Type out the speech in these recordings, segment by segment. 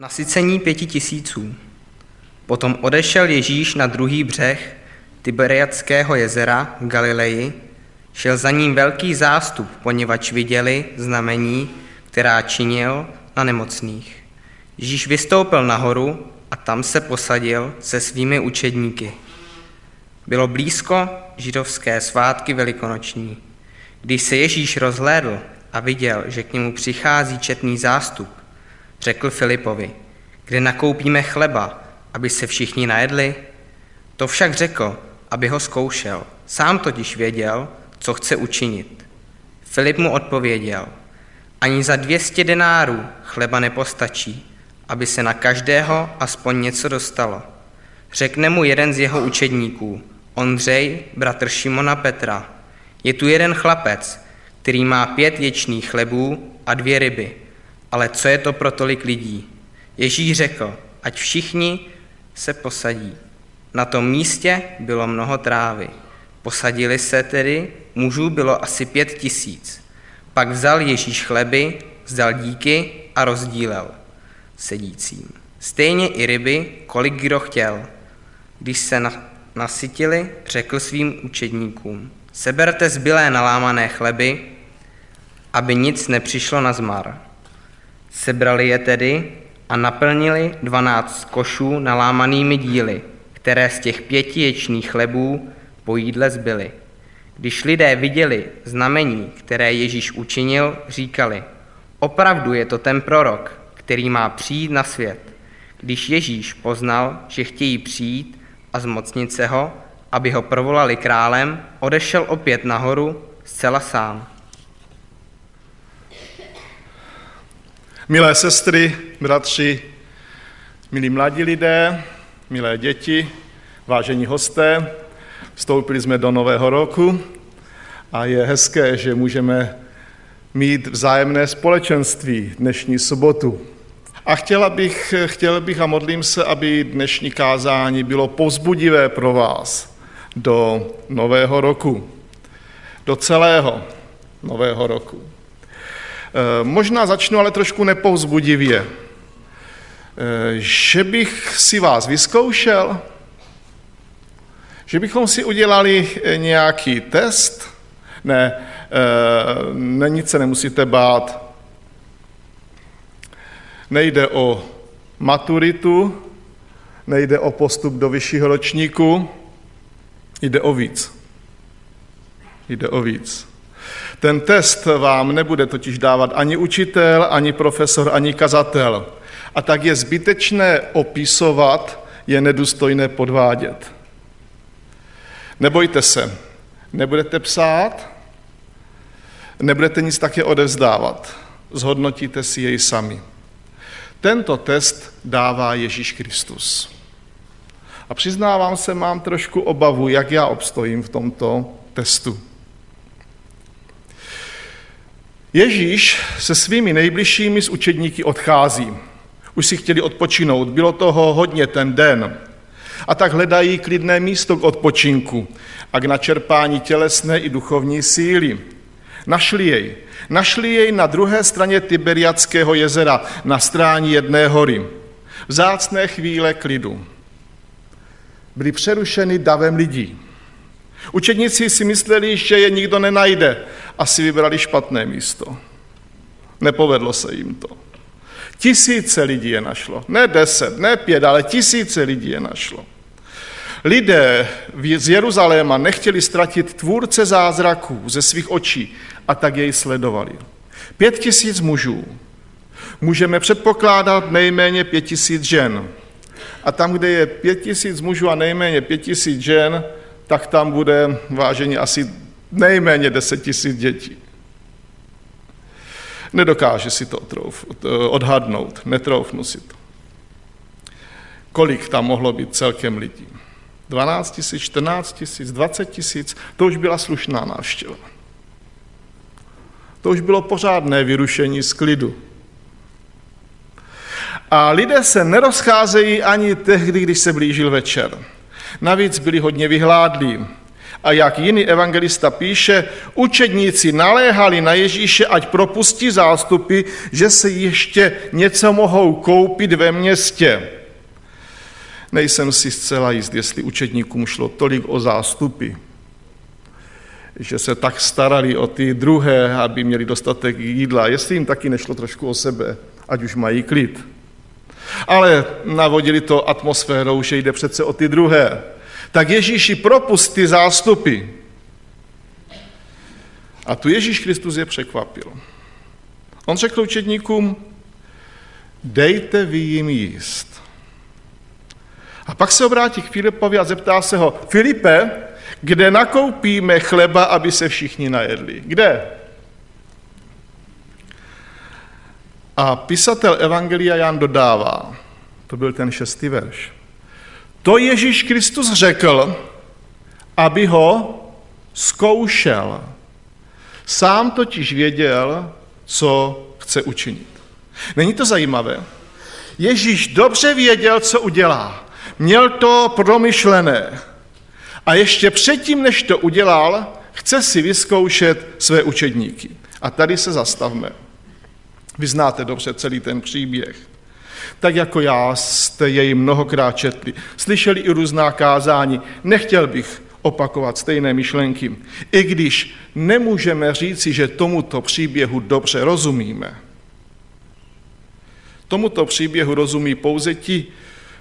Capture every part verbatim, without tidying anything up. Nasycení pěti tisíců. Potom odešel Ježíš na druhý břeh Tyberiackého jezera v Galileji, šel za ním velký zástup, poněvadž viděli znamení, která činil na nemocných. Ježíš vystoupil nahoru a tam se posadil se svými učedníky. Bylo blízko židovské svátky velikonoční. Když se Ježíš rozhlédl a viděl, že k němu přichází četný zástup, řekl Filipovi, kde nakoupíme chleba, aby se všichni najedli? To však řekl, aby ho zkoušel. Sám totiž věděl, co chce učinit. Filip mu odpověděl, ani za dvě stě denárů chleba nepostačí, aby se na každého aspoň něco dostalo. Řekne mu jeden z jeho učedníků, Ondřej, bratr Šimona Petra, je tu jeden chlapec, který má pět ječných chlebů a dvě ryby, ale co je to pro tolik lidí? Ježíš řekl, ať všichni se posadí. Na tom místě bylo mnoho trávy. Posadili se tedy, mužů bylo asi pět tisíc. Pak vzal Ježíš chleby, vzdal díky a rozdílel sedícím. Stejně i ryby, kolik kdo chtěl. Když se na, nasytili, řekl svým učedníkům, seberte zbylé nalámané chleby, aby nic nepřišlo na zmar. Sebrali je tedy a naplnili dvanáct košů nalámanými díly, které z těch pěti ječných chlebů po jídle zbyly. Když lidé viděli znamení, které Ježíš učinil, říkali, opravdu je to ten prorok, který má přijít na svět. Když Ježíš poznal, že chtějí přijít a zmocnit se ho, aby ho provolali králem, odešel opět nahoru zcela sám. Milé sestry, bratři, milí mladí lidé, milé děti, vážení hosté, vstoupili jsme do nového roku a je hezké, že můžeme mít vzájemné společenství dnešní sobotu. A chtěla bych, chtěl bych a modlím se, aby dnešní kázání bylo povzbudivé pro vás do nového roku, do celého nového roku. Možná začnu ale trošku nepovzbudivě. Že bych si vás vyzkoušel, že bychom si udělali nějaký test, ne, ne, nic se nemusíte bát, nejde o maturitu, nejde o postup do vyššího ročníku, jde o víc, jde o víc. Ten test vám nebude totiž dávat ani učitel, ani profesor, ani kazatel. A tak je zbytečné opisovat, je nedůstojné podvádět. Nebojte se, nebudete psát, nebudete nic také odevzdávat. Zhodnotíte si jej sami. Tento test dává Ježíš Kristus. A přiznávám se, mám trošku obavu, jak já obstojím v tomto testu. Ježíš se svými nejbližšími z učedníky odchází. Už si chtěli odpočinout, bylo toho hodně ten den. A tak hledají klidné místo k odpočinku a k načerpání tělesné i duchovní síly. Našli jej. Našli jej na druhé straně Tiberiackého jezera, na stráni jedné hory. Vzácné chvíle klidu. Byli přerušeni davem lidí. Učedníci si mysleli, že je nikdo nenajde, a si vybrali špatné místo. Nepovedlo se jim to. Tisíce lidí je našlo. Ne deset, ne pět, ale tisíce lidí je našlo. Lidé z Jeruzaléma nechtěli ztratit tvůrce zázraků ze svých očí a tak jej sledovali. Pět tisíc mužů. Můžeme předpokládat nejméně pět tisíc žen. A tam, kde je pět tisíc mužů a nejméně pět tisíc žen, tak tam bude, vážení, asi nejméně deset tisíc dětí. Nedokáže si to odhadnout, netroufnu si to. Kolik tam mohlo být celkem lidí? dvanáct tisíc, čtrnáct tisíc, dvacet tisíc, to už byla slušná návštěva. To už bylo pořádné vyrušení z klidu. A lidé se nerozcházejí ani tehdy, když se blížil večer. Navíc byli hodně vyhládlí A jak jiný evangelista píše, učedníci naléhali na Ježíše, ať propustí zástupy, že si ještě něco mohou koupit ve městě. Nejsem si zcela jist, jestli učedníkům šlo tolik o zástupy, že se tak starali o ty druhé, aby měli dostatek jídla, jestli jim taky nešlo trošku o sebe, ať už mají klid. Ale navodili to atmosférou, že jde přece o ty druhé. Tak Ježíši, propust ty zástupy. A tu Ježíš Kristus je překvapil. On řekl učedníkům, dejte vy jim jíst. A pak se obrátí k Filipovi a zeptá se ho, Filipe, kde nakoupíme chleba, aby se všichni najedli? Kde? A pisatel Evangelia Jan dodává, to byl ten šestý verš, to Ježíš Kristus řekl, aby ho zkoušel. Sám totiž věděl, co chce učinit. Není to zajímavé? Ježíš dobře věděl, co udělá. Měl to promyšlené. A ještě předtím, než to udělal, chce si vyzkoušet své učedníky. A tady se zastavme. Vy znáte dobře celý ten příběh. Tak jako já jste jej mnohokrát četli. Slyšeli i různá kázání. Nechtěl bych opakovat stejné myšlenky. I když nemůžeme říci, že tomuto příběhu dobře rozumíme. Tomuto příběhu rozumí pouze ti,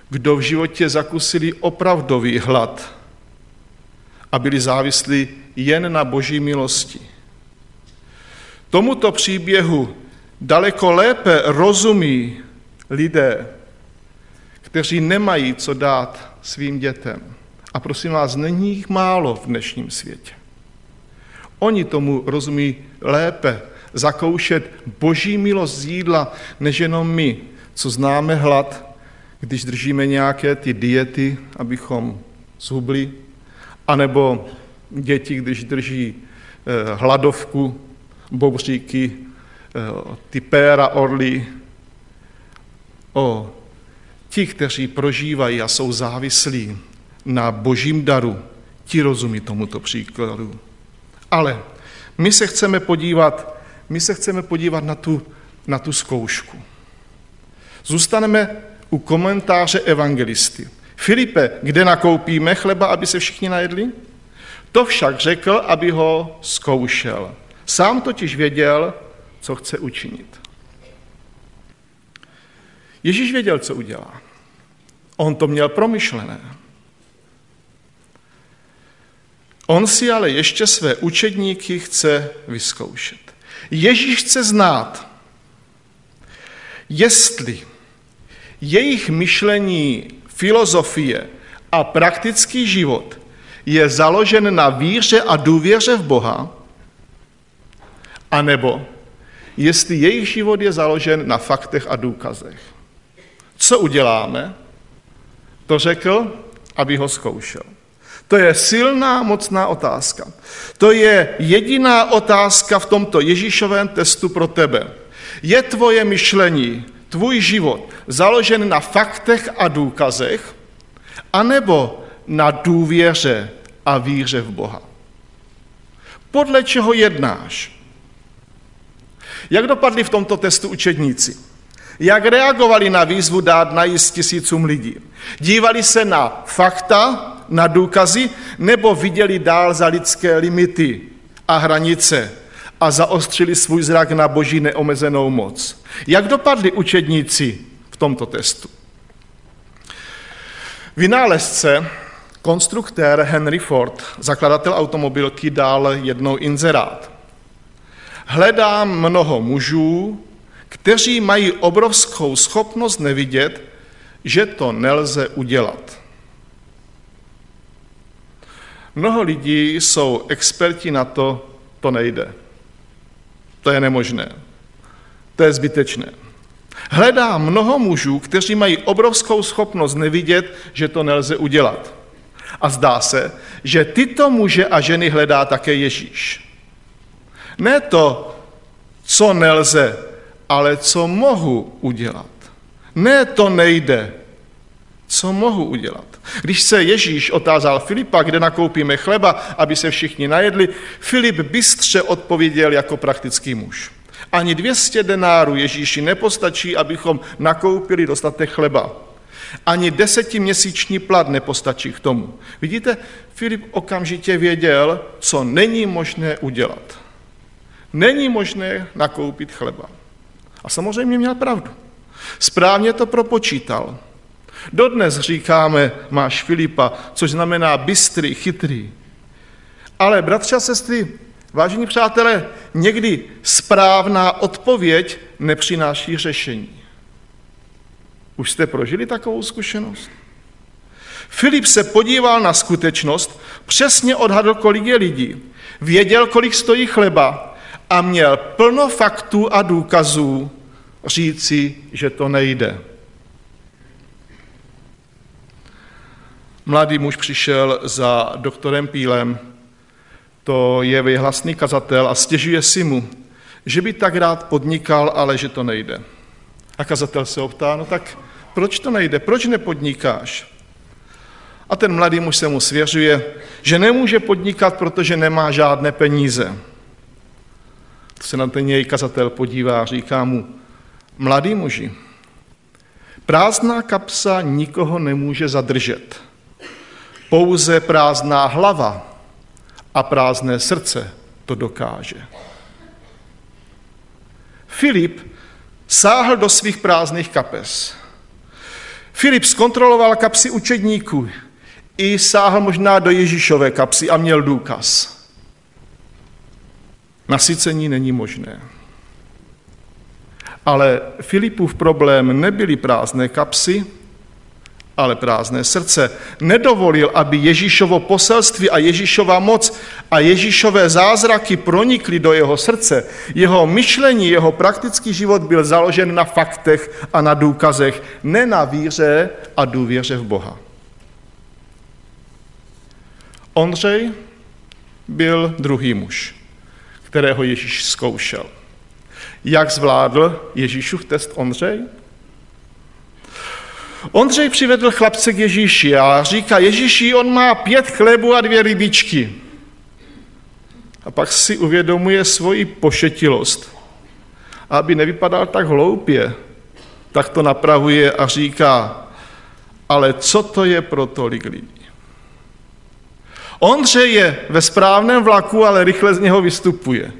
kdo v životě zakusili opravdový hlad a byli závislí jen na boží milosti. Tomuto příběhu daleko lépe rozumí lidé, kteří nemají co dát svým dětem. A prosím vás, není jich málo v dnešním světě. Oni tomu rozumí lépe zakoušet boží milost z jídla, než jenom my, co známe hlad, když držíme nějaké ty diety, abychom zhubli, anebo děti, když drží hladovku, bobříky, ty péra, orly. O ti, kteří prožívají a jsou závislí na božím daru, ti rozumí tomuto příkladu. Ale my se chceme podívat, my se chceme podívat na tu, na tu zkoušku. Zůstaneme u komentáře evangelisty. Filipe, kde nakoupíme chleba, aby se všichni najedli? To však řekl, aby ho zkoušel. Sám totiž věděl, co chce učinit. Ježíš věděl, co udělá. On to měl promyšlené. On si ale ještě své učedníky chce vyzkoušet. Ježíš chce znát, jestli jejich myšlení, filozofie a praktický život je založen na víře a důvěře v Boha, anebo jestli jejich život je založen na faktech a důkazech. Co uděláme? To řekl, aby ho zkoušel. To je silná, mocná otázka. To je jediná otázka v tomto Ježíšovém testu pro tebe. Je tvoje myšlení, tvůj život založen na faktech a důkazech, anebo na důvěře a víře v Boha? Podle čeho jednáš? Jak dopadli v tomto testu učedníci? Jak reagovali na výzvu dát najíst tisícům lidí? Dívali se na fakta, na důkazy, nebo viděli dál za lidské limity a hranice a zaostřili svůj zrak na boží neomezenou moc? Jak dopadli učedníci v tomto testu? Vynálezce, konstruktér Henry Ford, zakladatel automobilky, dal jednou inzerát. Hledám mnoho mužů, kteří mají obrovskou schopnost nevidět, že to nelze udělat. Mnoho lidí jsou experti na to, to nejde. To je nemožné. To je zbytečné. Hledá mnoho mužů, kteří mají obrovskou schopnost nevidět, že to nelze udělat. A zdá se, že tyto muže a ženy hledá také Ježíš. Ne to, co nelze, ale co mohu udělat. Ne to nejde, co mohu udělat. Když se Ježíš otázal Filipa, kde nakoupíme chleba, aby se všichni najedli, Filip bystře odpověděl jako praktický muž. Ani dvě stě denárů Ježíši nepostačí, abychom nakoupili dostatek chleba. Ani desetiměsíční plat nepostačí k tomu. Vidíte, Filip okamžitě věděl, co není možné udělat. Není možné nakoupit chleba. A samozřejmě měl pravdu. Správně to propočítal. Dodnes říkáme, máš Filipa, což znamená bystrý, chytrý. Ale bratři a sestry, vážení přátelé, někdy správná odpověď nepřináší řešení. Už jste prožili takovou zkušenost? Filip se podíval na skutečnost, přesně odhadl, kolik je lidí, věděl, kolik stojí chleba a měl plno faktů a důkazů říci, že to nejde. Mladý muž přišel za doktorem Pílem, to je vyhlasný kazatel a stěžuje si mu, že by tak rád podnikal, ale že to nejde. A kazatel se optá, no tak proč to nejde, proč nepodnikáš? A ten mladý muž se mu svěřuje, že nemůže podnikat, protože nemá žádné peníze. To se na ten její kazatel podívá a říká mu, mladý muži, prázdná kapsa nikoho nemůže zadržet. Pouze prázdná hlava a prázdné srdce to dokáže. Filip sáhl do svých prázdných kapes. Filip zkontroloval kapsy učedníků i sáhl možná do Ježíšové kapsy a měl důkaz. Nasycení není možné. Ale Filipův problém nebyly prázdné kapsy, ale prázdné srdce. Nedovolil, aby Ježíšovo poselství a Ježíšova moc a Ježíšové zázraky pronikly do jeho srdce. Jeho myšlení, jeho praktický život byl založen na faktech a na důkazech, ne na víře a důvěře v Boha. Ondřej byl druhý muž, kterého Ježíš zkoušel. Jak zvládl Ježíšův test Ondřej? Ondřej přivedl chlapce k Ježíši a říká, Ježíši, on má pět chlebů a dvě rybičky. A pak si uvědomuje svoji pošetilost. A aby nevypadal tak hloupě, tak to napravuje a říká, ale co to je pro tolik lidí? Ondřej je ve správném vlaku, ale rychle z něho vystupuje.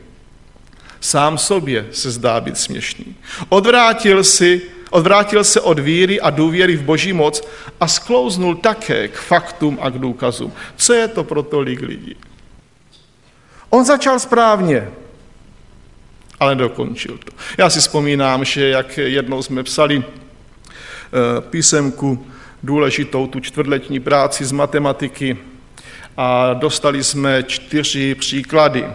Sám sobě se zdá být směšný. Odvrátil si Odvrátil se od víry a důvěry v Boží moc a sklouznul také k faktům a k důkazům. Co je to pro tolik lidí? On začal správně, ale dokončil to. Já si vzpomínám, že jak jednou jsme psali písemku důležitou, tu čtvrtletní práci z matematiky a dostali jsme čtyři příklady.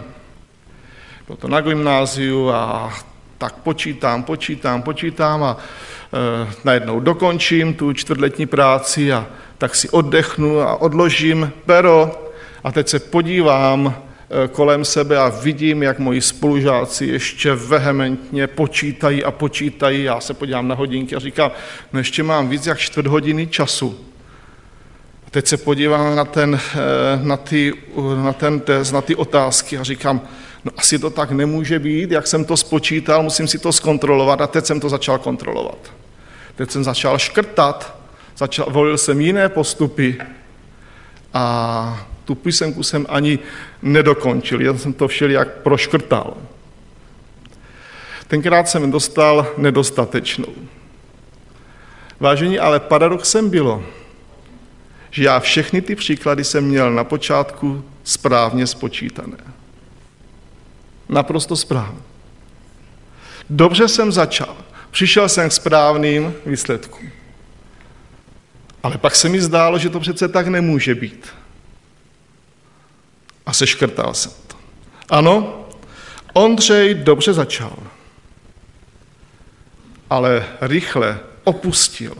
Bylo to na gymnáziu a tak počítám, počítám, počítám a e, najednou dokončím tu čtvrtletní práci a tak si oddechnu a odložím pero a teď se podívám e, kolem sebe a vidím, jak moji spolužáci ještě vehementně počítají a počítají. Já se podívám na hodinky a říkám, no ještě mám víc jak čtvrt hodiny času. A teď se podívám na ten, e, na ty, na ten test, na ty otázky a říkám, no asi to tak nemůže být, jak jsem to spočítal, musím si to zkontrolovat a teď jsem to začal kontrolovat. Teď jsem začal škrtat, začal, volil jsem jiné postupy a tu písemku jsem ani nedokončil, já jsem to všelijak proškrtal. Tenkrát jsem dostal nedostatečnou. Vážení, ale paradoxem bylo, že já všechny ty příklady jsem měl na počátku správně spočítané. Naprosto správně. Dobře jsem začal. Přišel jsem k správným výsledkům. Ale pak se mi zdálo, že to přece tak nemůže být. A seškrtal jsem to. Ano, Ondřej dobře začal. Ale rychle opustil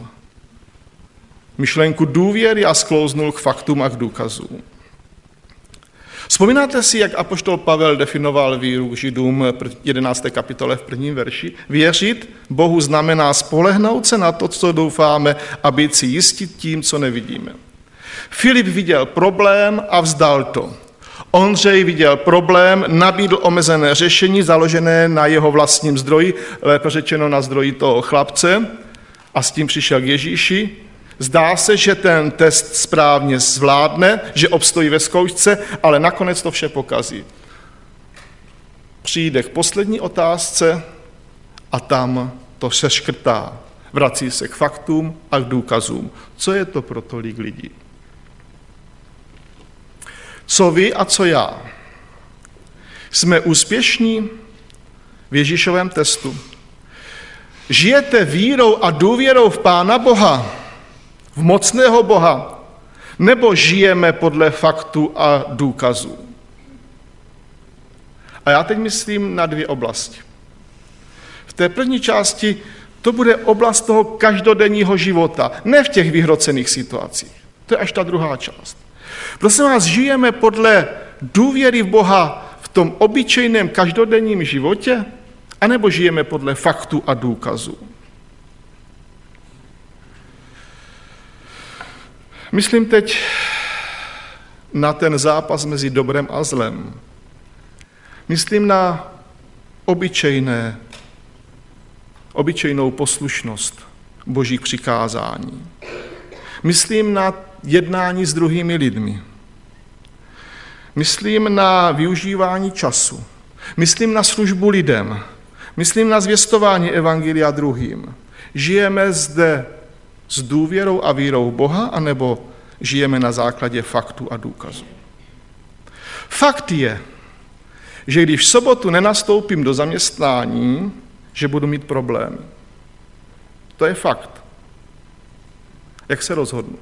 myšlenku důvěry a sklouznul k faktům a k důkazům. Vzpomínáte si, jak apoštol Pavel definoval víru k Židům jedenácté kapitole v prvním verši? Věřit Bohu znamená spolehnout se na to, co doufáme, a být si jistí tím, co nevidíme. Filip viděl problém a vzdal to. Ondřej viděl problém, nabídl omezené řešení, založené na jeho vlastním zdroji, lépe řečeno na zdroji toho chlapce, a s tím přišel k Ježíši. Zdá se, že ten test správně zvládne, že obstojí ve zkoušce, ale nakonec to vše pokazí. Přijde k poslední otázce a tam to se škrtá. Vrací se k faktům a k důkazům. Co je to pro tolik lidí? Co vy a co já? Jsme úspěšní v Ježíšovém testu. Žijete vírou a důvěrou v Pána Boha, v mocného Boha, nebo žijeme podle faktů a důkazů? A já teď myslím na dvě oblasti. V té první části to bude oblast toho každodenního života, ne v těch vyhrocených situacích. To je až ta druhá část. Prosím vás, žijeme podle důvěry v Boha v tom obyčejném každodenním životě, anebo žijeme podle faktů a důkazů? Myslím teď na ten zápas mezi dobrem a zlem. Myslím na obyčejné, obyčejnou poslušnost Božích přikázání. Myslím na jednání s druhými lidmi. Myslím na využívání času. Myslím na službu lidem. Myslím na zvěstování evangelia druhým. Žijeme zde s důvěrou a vírou Boha, anebo žijeme na základě faktů a důkazů? Fakt je, že když v sobotu nenastoupím do zaměstnání, že budu mít problémy. To je fakt. Jak se rozhodnu?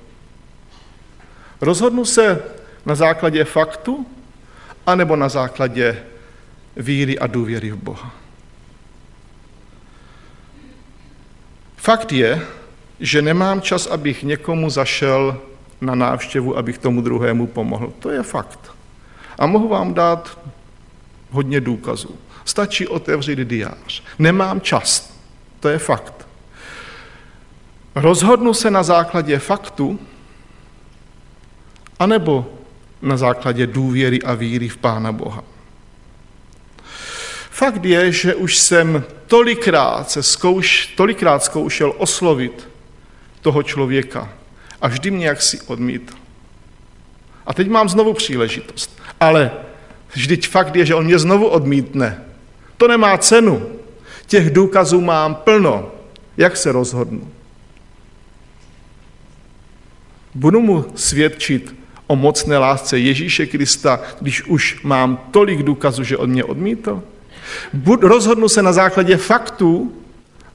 Rozhodnu se na základě faktu, anebo na základě víry a důvěry v Boha? Fakt je, že nemám čas, abych někomu zašel na návštěvu, abych tomu druhému pomohl. To je fakt. A mohu vám dát hodně důkazů. Stačí otevřít diář. Nemám čas. To je fakt. Rozhodnu se na základě faktu, anebo na základě důvěry a víry v Pána Boha. Fakt je, že už jsem tolikrát, se zkouš, tolikrát zkoušel oslovit toho člověka a vždy mě jaksi odmítl. A teď mám znovu příležitost, ale vždyť fakt je, že on mě znovu odmítne. To nemá cenu. Těch důkazů mám plno. Jak se rozhodnu? Budu mu svědčit o mocné lásce Ježíše Krista, když už mám tolik důkazů, že on mě odmítl? Buď rozhodnu se na základě faktů,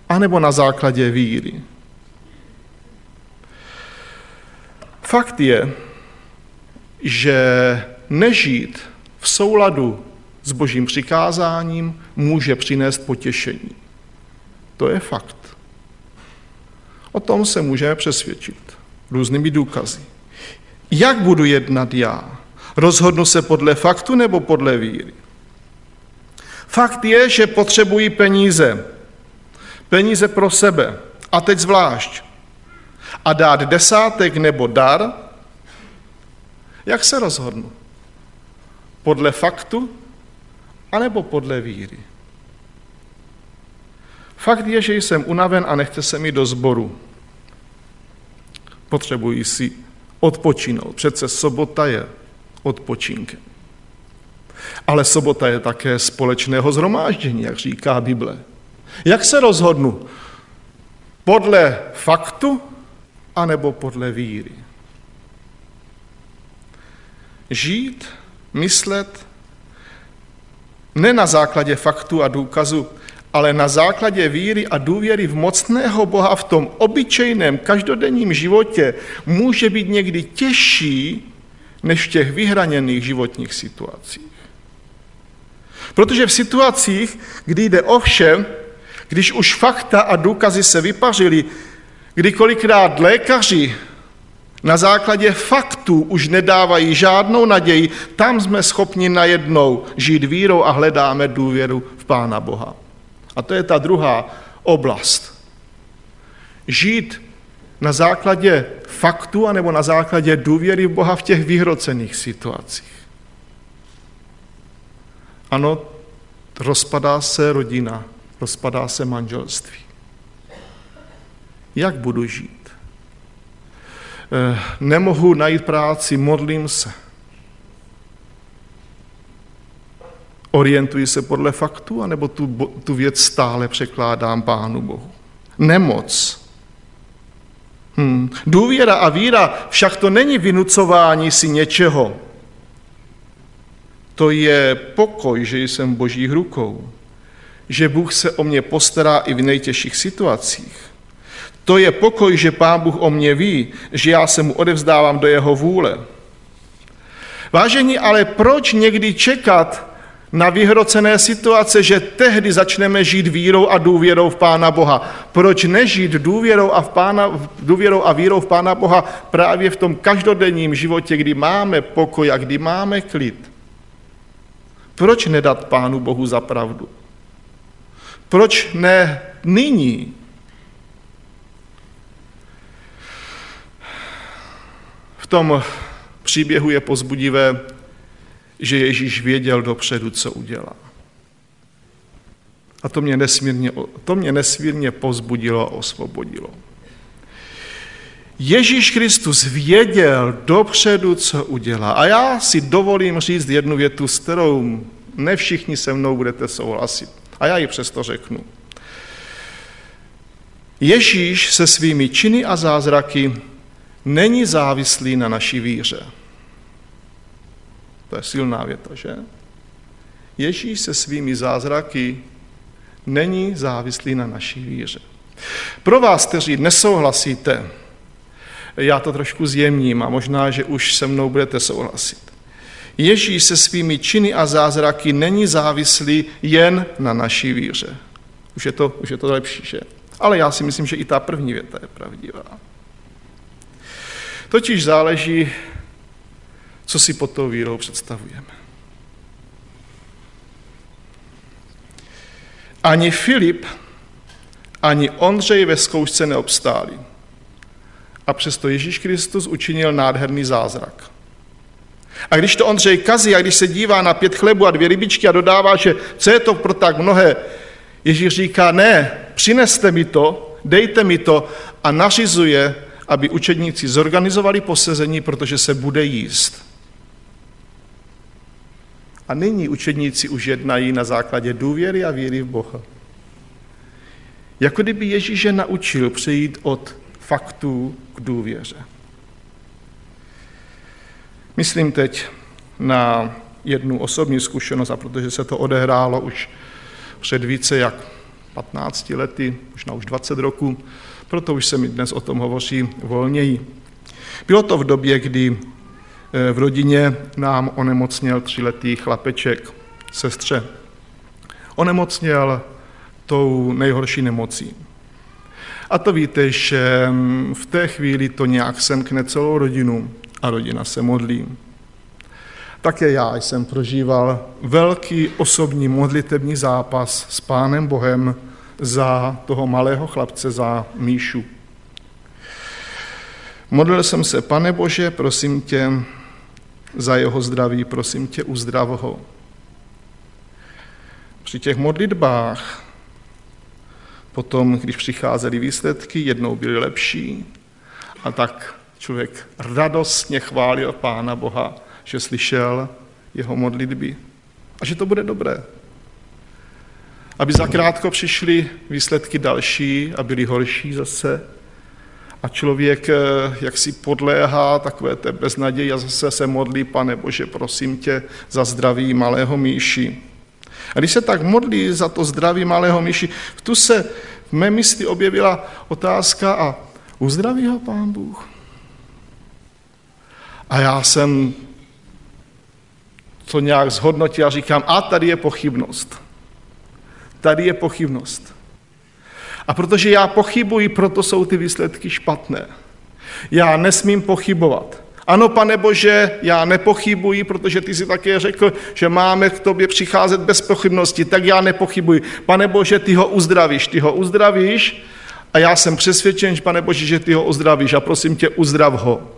anebo na základě víry? Fakt je, že nežít v souladu s Božím přikázáním může přinést potěšení. To je fakt. O tom se můžeme přesvědčit různými důkazy. Jak budu jednat já? Rozhodnu se podle faktu nebo podle víry? Fakt je, že potřebuji peníze. Peníze pro sebe. A teď zvlášť. A dát desátek nebo dar? Jak se rozhodnu? Podle faktu, anebo podle víry? Fakt je, že jsem unaven a nechce se mi do sboru. Potřebuji si odpočinout. Přece sobota je odpočinkem. Ale sobota je také společného shromáždění, jak říká Bible. Jak se rozhodnu? Podle faktu, anebo podle víry? Žít, myslet, ne na základě faktu a důkazu, ale na základě víry a důvěry v mocného Boha v tom obyčejném každodenním životě může být někdy těžší než v těch vyhraněných životních situacích. Protože v situacích, kdy jde o vše, když už fakta a důkazy se vypařily, kdy kolikrát lékaři na základě faktů už nedávají žádnou naději, tam jsme schopni najednou žít vírou a hledáme důvěru v Pána Boha. A to je ta druhá oblast. Žít na základě faktu anebo na základě důvěry v Boha v těch vyhrocených situacích. Ano, rozpadá se rodina, rozpadá se manželství. Jak budu žít? Nemohu najít práci, modlím se. Orientuji se podle faktu, anebo tu, tu věc stále překládám Pánu Bohu. Nemoc. Hmm. Důvěra a víra však to není vynucování si něčeho. To je pokoj, že jsem v božích rukou. Že Bůh se o mě postará i v nejtěžších situacích. To je pokoj, že Pán Bůh o mě ví, že já se mu odevzdávám do jeho vůle. Vážení, ale proč někdy čekat na vyhrocené situace, že tehdy začneme žít vírou a důvěrou v Pána Boha? Proč nežít důvěrou a, v Pána, důvěrou a vírou v Pána Boha právě v tom každodenním životě, kdy máme pokoj a kdy máme klid? Proč nedat Pánu Bohu za pravdu? Proč ne nyní? V tom příběhu je povzbudivé, že Ježíš věděl dopředu, co udělá. A to mě nesmírně, to mě nesmírně povzbudilo a osvobodilo. Ježíš Kristus věděl dopředu, co udělá. A já si dovolím říct jednu větu, s kterou ne všichni se mnou budete souhlasit. A já ji přesto řeknu. Ježíš se svými činy a zázraky není závislý na naší víře. To je silná věta, že? Ježíš se svými zázraky není závislý na naší víře. Pro vás, kteří nesouhlasíte, já to trošku zjemním a možná, že už se mnou budete souhlasit. Ježíš se svými činy a zázraky není závislý jen na naší víře. Už je to, už je to lepší, že? Ale já si myslím, že i ta první věta je pravdivá. Totiž záleží, co si pod tou vírou představujeme. Ani Filip, ani Ondřej ve zkoušce neobstáli. A přesto Ježíš Kristus učinil nádherný zázrak. A když to Ondřej kazí a když se dívá na pět chlebů a dvě rybičky a dodává, že co je to pro tak mnohé, Ježíš říká, ne, přineste mi to, dejte mi to a nařizuje, aby učedníci zorganizovali posezení, protože se bude jíst. A nyní učedníci už jednají na základě důvěry a víry v Boha. Jako kdyby Ježíš je naučil přejít od faktů k důvěře. Myslím teď na jednu osobní zkušenost, a protože se to odehrálo už před více jak patnácti lety, možná už dvacet roků, proto už se mi dnes o tom hovoří volněji. Bylo to v době, kdy v rodině nám onemocněl tříletý chlapeček, sestře. Onemocněl tou nejhorší nemocí. A to víte, že v té chvíli to nějak semkne celou rodinu a rodina se modlí. Také já jsem prožíval velký osobní modlitební zápas s Pánem Bohem za toho malého chlapce, za Míšu. Modlil jsem se, Pane Bože, prosím tě za jeho zdraví, prosím tě uzdrav ho. Při těch modlitbách potom, když přicházely výsledky, jednou byly lepší a tak člověk radostně chválil Pána Boha, že slyšel jeho modlitby a že to bude dobré. Aby zakrátko přišly výsledky další a byly horší zase a člověk jaksi podléhá takové té beznaději a zase se modlí, Pane Bože, prosím tě za zdraví malého Míši. A když se tak modlí za to zdraví malého Míši, tu se v mé mysli objevila otázka a uzdraví ho Pán Bůh. A já jsem to nějak zhodnotil a říkám, a tady je pochybnost. Tady je pochybnost. A protože já pochybuji, proto jsou ty výsledky špatné. Já nesmím pochybovat. Ano, Pane Bože, já nepochybuji, protože ty jsi také řekl, že máme k tobě přicházet bez pochybnosti, tak já nepochybuji. Pane Bože, ty ho uzdravíš, ty ho uzdravíš A já jsem přesvědčen, Pane Bože, že ty ho uzdravíš a prosím tě, uzdrav ho.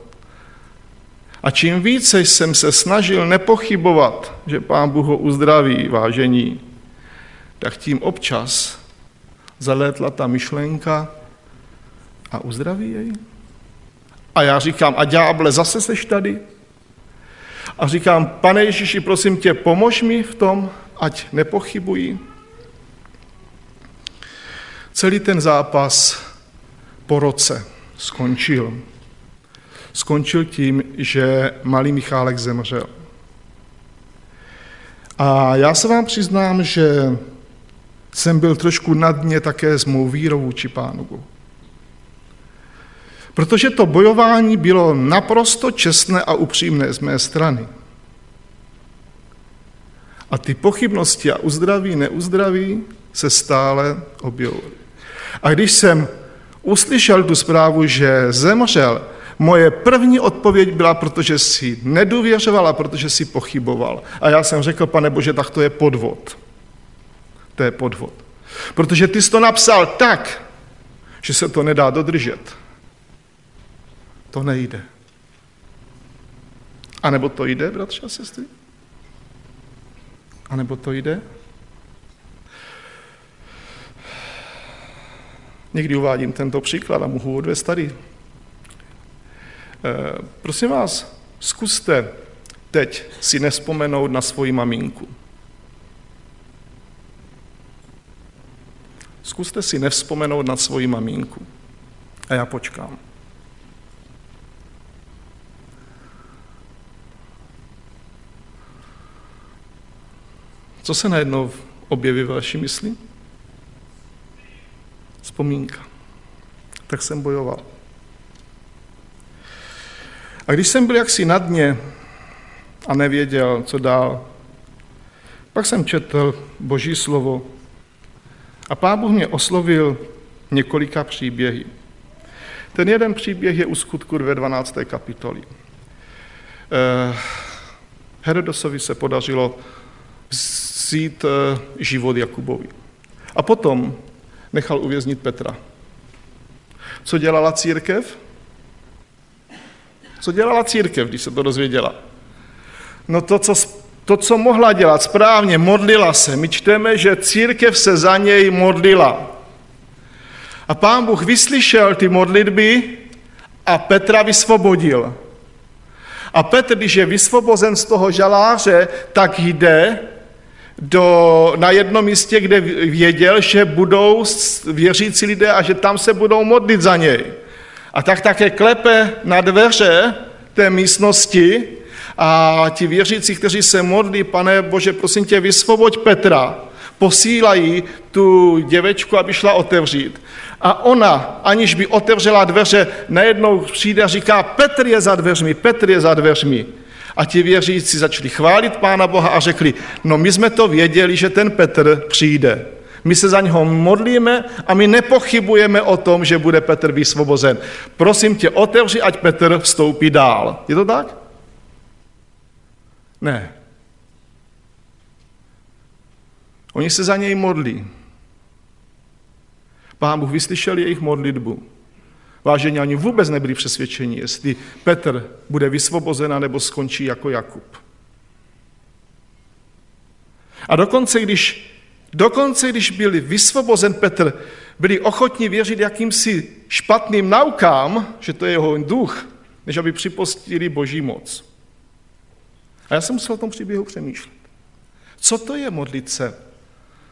A čím více jsem se snažil nepochybovat, že Pán Bůh ho uzdraví, vážení, tak tím občas zalétla ta myšlenka a uzdraví jej. A já říkám, a ďáble, zase seš tady? A říkám, Pane Ježíši, prosím tě, pomož mi v tom, ať nepochybuji. Celý ten zápas po roce skončil. Skončil tím, že malý Michálek zemřel. A já se vám přiznám, že jsem byl trošku na dně také s mou vírou vůči Pánu Bohu. Protože to bojování bylo naprosto čestné a upřímné z mé strany. A ty pochybnosti a uzdraví, neuzdraví se stále objevovaly. A když jsem uslyšel tu zprávu, že zemřel, moje první odpověď byla, protože si nedůvěřovala, protože si pochyboval. A já jsem řekl, Pane Bože, tak to je podvod. To je podvod. Protože ty jsi to napsal tak, že se to nedá dodržet. To nejde. A nebo to jde, bratři a sestry? A nebo to jde? Někdy uvádím tento příklad a mohu odvést tady. Prosím vás, zkuste teď si nespomenout na svoji maminku. Zkuste si nevzpomenout na svoji maminku. A já počkám. Co se najednou objeví ve vaší mysli? Vzpomínka. Tak jsem bojoval. A když jsem byl jaksi na dně a nevěděl, co dál, pak jsem četl Boží slovo a Pán Bůh mě oslovil několika příběhy. Ten jeden příběh je u Skutků ve dvanácté kapitoli. Herodosovi se podařilo vzít život Jakubovi. A potom nechal uvěznit Petra. Co dělala církev? Co dělala církev, když se to dozvěděla? No to co, to, co mohla dělat správně, modlila se. My čteme, že církev se za něj modlila. A Pán Bůh vyslyšel ty modlitby a Petra vysvobodil. A Petr, když je vysvobozen z toho žaláře, tak jde do, na jedno místě, kde věděl, že budou věřící lidé a že tam se budou modlit za něj. A tak také klepe na dveře té místnosti a ti věřící, kteří se modlí, Pane Bože, prosím tě, vysvoboď Petra, posílají tu děvečku, aby šla otevřít. A ona, aniž by otevřela dveře, najednou přijde a říká, Petr je za dveřmi, Petr je za dveřmi. A ti věřící začali chválit Pána Boha a řekli, no my jsme to věděli, že ten Petr přijde. My se za něho modlíme a my nepochybujeme o tom, že bude Petr vysvobozen. Prosím tě, otevři, ať Petr vstoupí dál. Je to tak? Ne. Oni se za něj modlí. Pán Bůh vyslyšel jejich modlitbu. Vážení, ani vůbec nebyli přesvědčeni, jestli Petr bude vysvobozen nebo skončí jako Jakub. A dokonce, když Dokonce, když byl vysvobozen Petr, byli ochotní věřit jakýmsi špatným naukám, že to je jeho duch, než aby připustili Boží moc. A já jsem musel o tom příběhu přemýšlet. Co to je modlit se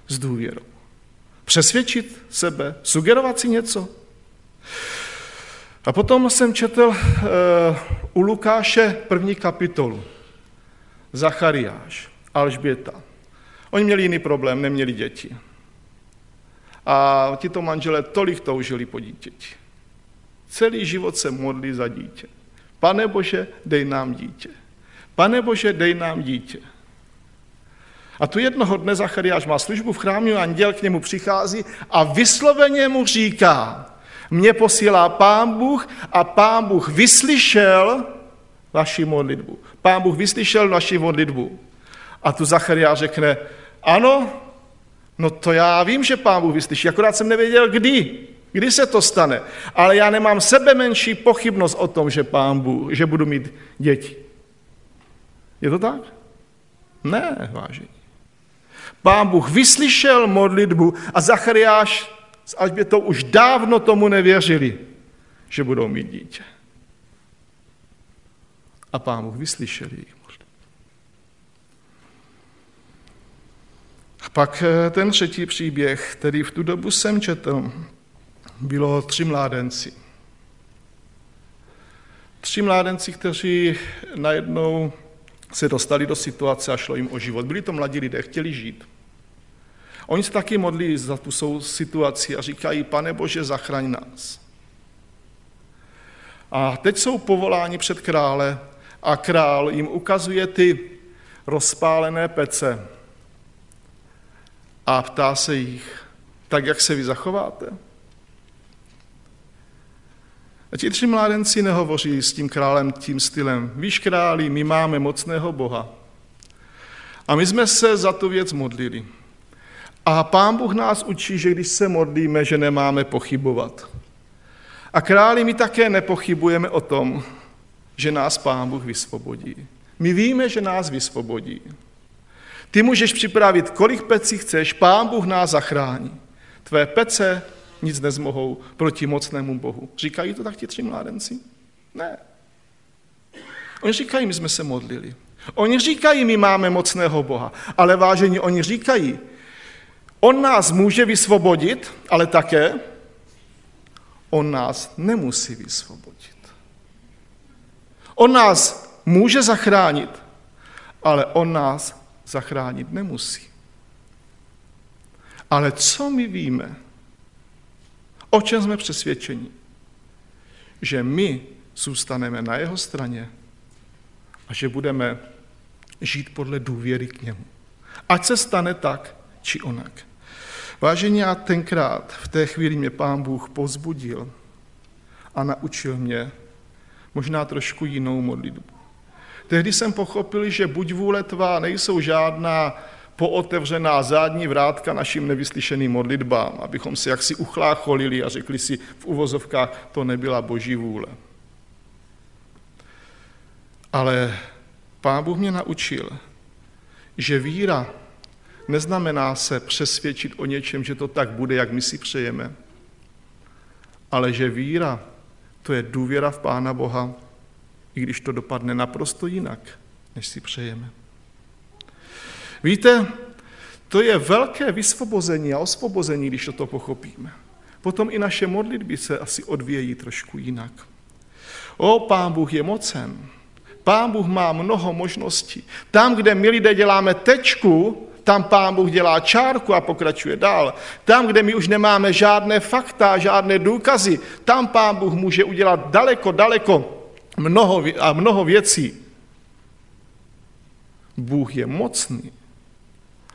s důvěrou? Přesvědčit sebe? Sugerovat si něco? A potom jsem četl uh, u Lukáše první kapitolu. Zachariáš, Alžběta. Oni měli jiný problém, neměli děti. A tito manželé tolik toužili po dítěti. Celý život se modlí za dítě. Pane Bože, dej nám dítě. Pane Bože, dej nám dítě. A tu jednoho dne Zachariáš má službu v chrámě, anděl k němu přichází a vysloveně mu říká, mě posílá Pán Bůh a Pán Bůh vyslyšel vaši modlitbu. Pán Bůh vyslyšel naši modlitbu. A tu Zachariáš řekne, ano, no to já vím, že Pán Bůh vyslyší, akorát jsem nevěděl kdy. Kdy se to stane? Ale já nemám sebe menší pochybnost o tom, že Pán Bůh, že budu mít děti. Je to tak? Ne, vážení. Pán Bůh vyslyšel modlitbu a Zachariáš s Alžbětou už dávno tomu nevěřili, že budou mít dítě. A Pán Bůh vyslyšel jejich modlitbu. A pak ten třetí příběh, který v tu dobu jsem četl, bylo tři mládenci. Tři mládenci, kteří najednou se dostali do situace a šlo jim o život. Byli to mladí lidé, chtěli žít. Oni se taky modlí za tu svou situaci a říkají, Pane Bože, zachraň nás. A teď jsou povoláni před krále a král jim ukazuje ty rozpálené pece a ptá se jich, tak jak se vy zachováte? A ti tři mládenci nehovoří s tím králem tím stylem. Víš, králi, my máme mocného Boha. A my jsme se za tu věc modlili. A Pán Bůh nás učí, že když se modlíme, že nemáme pochybovat. A králi, my také nepochybujeme o tom, že nás Pán Bůh vysvobodí. My víme, že nás vysvobodí. Ty můžeš připravit, kolik pecí chceš, Pán Bůh nás zachrání. Tvé pece nic nezmohou proti mocnému Bohu. Říkají to tak ti tři mládenci? Ne. Oni říkají, my jsme se modlili. Oni říkají, my máme mocného Boha. Ale vážení, oni říkají, on nás může vysvobodit, ale také on nás nemusí vysvobodit. On nás může zachránit, ale on nás zachránit nemusí. Ale co my víme? O čem jsme přesvědčeni? Že my zůstaneme na jeho straně a že budeme žít podle důvěry k němu. Ať se stane tak, či onak. Vážení, já tenkrát v té chvíli mě Pán Bůh povzbudil a naučil mě možná trošku jinou modlitbu. Tehdy jsem pochopil, že buď vůle tvá nejsou žádná pootevřená zadní vrátka našim nevyslyšeným modlitbám, abychom si jaksi uchlácholili a řekli si v uvozovkách, to nebyla Boží vůle. Ale Pán Bůh mě naučil, že víra neznamená se přesvědčit o něčem, že to tak bude, jak my si přejeme, ale že víra, to je důvěra v Pána Boha, i když to dopadne naprosto jinak, než si přejeme. Víte, to je velké vysvobození a osvobození, když toto pochopíme. Potom i naše modlitby se asi odvíjejí trošku jinak. O, Pán Bůh je mocen. Pán Bůh má mnoho možností. Tam, kde my lidé děláme tečku, tam Pán Bůh dělá čárku a pokračuje dál. Tam, kde my už nemáme žádné fakta, žádné důkazy, tam Pán Bůh může udělat daleko, daleko mnoho a mnoho věcí. Bůh je mocný.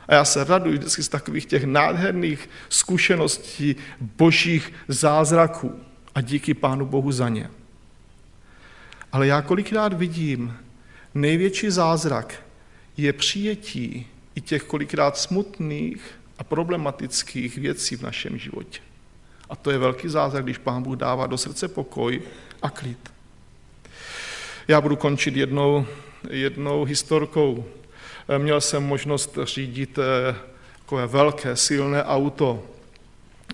A já se raduji vždycky z takových těch nádherných zkušeností božích zázraků. A díky Pánu Bohu za ně. Ale já kolikrát vidím, největší zázrak je přijetí i těch kolikrát smutných a problematických věcí v našem životě. A to je velký zázrak, když Pán Bůh dává do srdce pokoj a klid. Já budu končit jednou, jednou historkou. Měl jsem možnost řídit takové velké, silné auto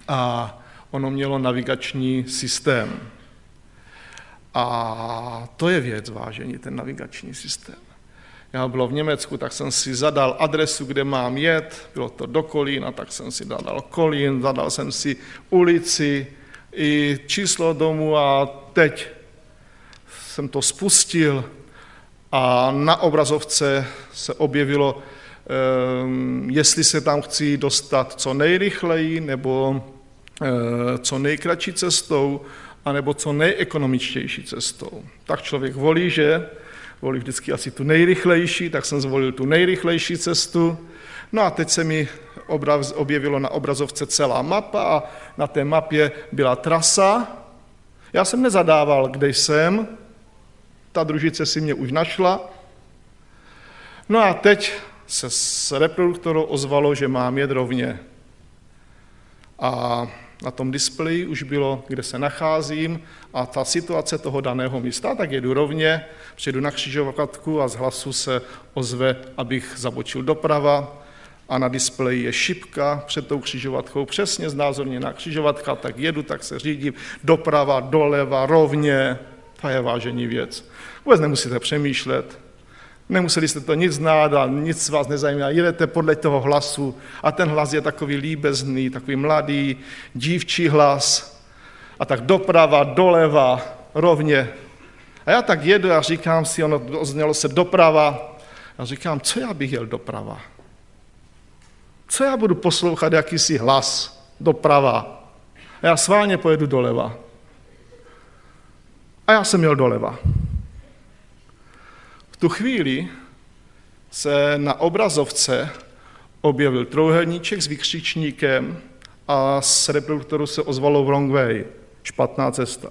a ono mělo navigační systém. A to je věc, vážení, ten navigační systém. Já byl v Německu, tak jsem si zadal adresu, kde mám jet, bylo to do Kolína, tak jsem si zadal Kolín, zadal jsem si ulici i číslo domu a teď jsem to spustil a na obrazovce se objevilo, jestli se tam chci dostat co nejrychleji, nebo co nejkratší cestou, anebo co nejekonomičtější cestou. Tak člověk volí, že? Volí vždycky asi tu nejrychlejší, tak jsem zvolil tu nejrychlejší cestu. No a teď se mi obraz, objevilo na obrazovce celá mapa a na té mapě byla trasa. Já jsem nezadával, kde jsem, ta družice si mě už našla. No a teď se s reproduktorou ozvalo, že mám jet rovně. A na tom displeji už bylo, kde se nacházím a ta situace toho daného místa, tak jedu rovně, přijedu na křižovatku a z hlasu se ozve, abych zabočil doprava a na displeji je šipka před tou křižovatkou, přesně znázorněná křižovatka, tak jedu, tak se řídím, doprava, doleva, rovně, to je vážení věc. Vůbec nemusíte přemýšlet. Nemuseli jste to nic znát a nic vás nezajímá. Jedete podle toho hlasu a ten hlas je takový líbezný, takový mladý, dívčí hlas. A tak doprava, doleva, rovně. A já tak jedu a říkám si, ono oznělo se doprava. A říkám, co já bych jel doprava? Co já budu poslouchat jakýsi hlas doprava? A já sválně pojedu doleva. A já jsem jel doleva. V tu chvíli se na obrazovce objevil trojúhelníček s vykřičníkem a z reproduktoru se ozvalo wrong way, špatná cesta,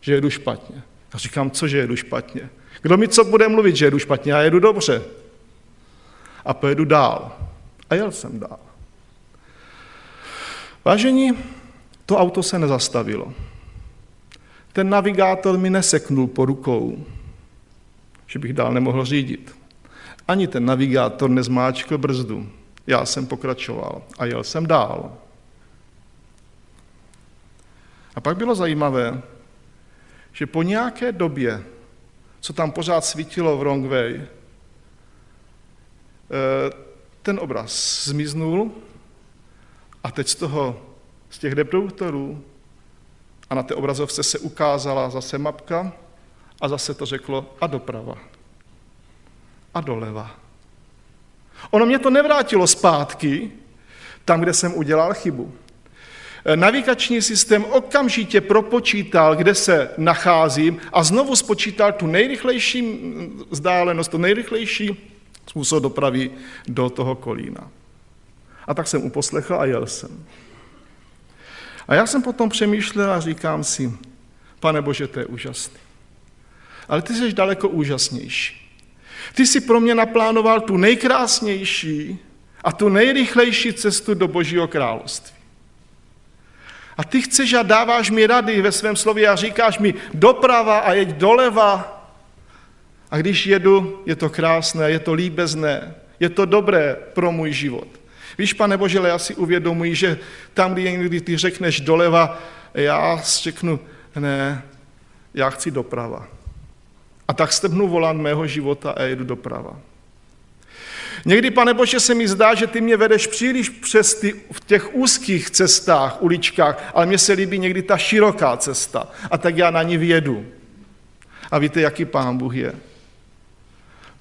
že jedu špatně. Já říkám, co, že jedu špatně? Kdo mi co bude mluvit, že jedu špatně? Já jedu dobře. A pojedu dál. A jel jsem dál. Vážení, to auto se nezastavilo. Ten navigátor mi neseknul po rukou, že bych dál nemohl řídit. Ani ten navigátor nezmáčkl brzdu. Já jsem pokračoval a jel jsem dál. A pak bylo zajímavé, že po nějaké době, co tam pořád svítilo v wrong way, ten obraz zmiznul a teď z toho, z těch reproduktorů a na té obrazovce se ukázala zase mapka, a zase to řeklo a doprava, a doleva. Ono mě to nevrátilo zpátky, tam, kde jsem udělal chybu. Navigační systém okamžitě propočítal, kde se nacházím a znovu spočítal tu nejrychlejší vzdálenost, tu nejrychlejší způsob dopravy do toho Kolína. A tak jsem uposlechl a jel jsem. A já jsem potom přemýšlel a říkám si, Pane Bože, to je úžasný. Ale ty jsi daleko úžasnější. Ty jsi pro mě naplánoval tu nejkrásnější a tu nejrychlejší cestu do Božího království. A ty chceš a dáváš mi rady ve svém slově a říkáš mi doprava a jeď doleva. A když jedu, je to krásné, je to líbezné, je to dobré pro můj život. Víš, Pane Bože, já si uvědomuji, že tam, kdy ty řekneš doleva, já řeknu, ne, já chci doprava. A tak stepnu volant mého života a jedu doprava. Někdy, Pane Bože, se mi zdá, že ty mě vedeš příliš přes ty, v těch úzkých cestách, uličkách, ale mně se líbí někdy ta široká cesta. A tak já na ní vjedu. A víte, jaký Pán Bůh je?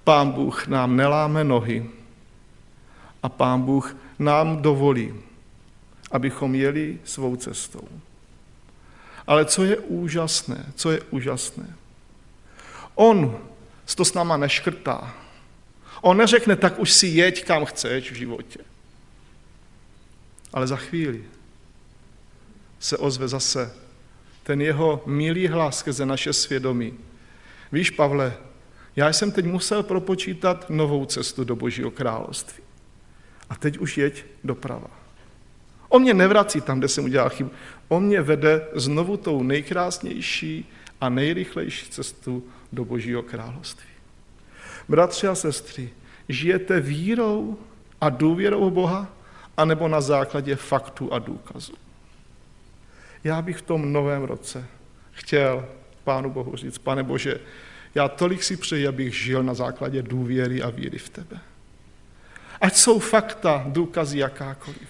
Pán Bůh nám neláme nohy. A Pán Bůh nám dovolí, abychom jeli svou cestou. Ale co je úžasné, co je úžasné, on to s náma neškrtá. On neřekne, tak už si jeď, kam chceš v životě. Ale za chvíli se ozve zase ten jeho milý hlas skrze naše svědomí. Víš, Pavle, já jsem teď musel propočítat novou cestu do Božího království. A teď už jeď doprava. On mě nevrací tam, kde jsem udělal chybu. On mě vede znovu tou nejkrásnější a nejrychlejší cestu do Božího království. Bratři a sestry, žijete vírou a důvěrou Boha, anebo na základě faktů a důkazů? Já bych v tom novém roce chtěl Pánu Bohu říct, Pane Bože, já tolik si přeji, abych žil na základě důvěry a víry v tebe. Ať jsou fakta, důkazy jakákoliv.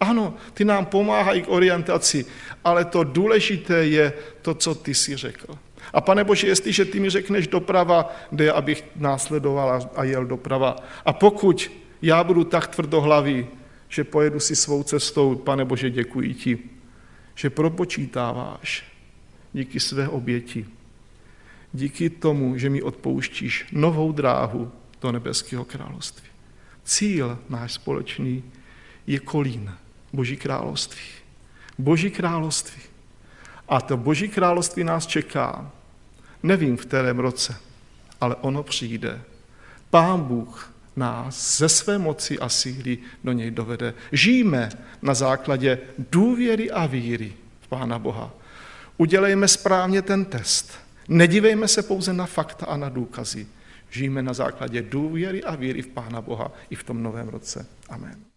Ano, ty nám pomáhají k orientaci, ale to důležité je to, co ty jsi řekl. A Pane Bože, jestliže ty mi řekneš doprava, jde, abych následoval a jel doprava. A pokud já budu tak tvrdohlavý, že pojedu si svou cestou, Pane Bože, děkuji ti, že propočítáváš díky své oběti, díky tomu, že mi odpouštíš novou dráhu do nebeského království. Cíl náš společný je Kolín, Boží království. Boží království. A to Boží království nás čeká. Nevím, v kterém roce, ale ono přijde. Pán Bůh nás ze své moci a síly do něj dovede. Žijme na základě důvěry a víry v Pána Boha. Udělejme správně ten test. Nedívejme se pouze na fakta a na důkazy. Žijme na základě důvěry a víry v Pána Boha i v tom novém roce. Amen.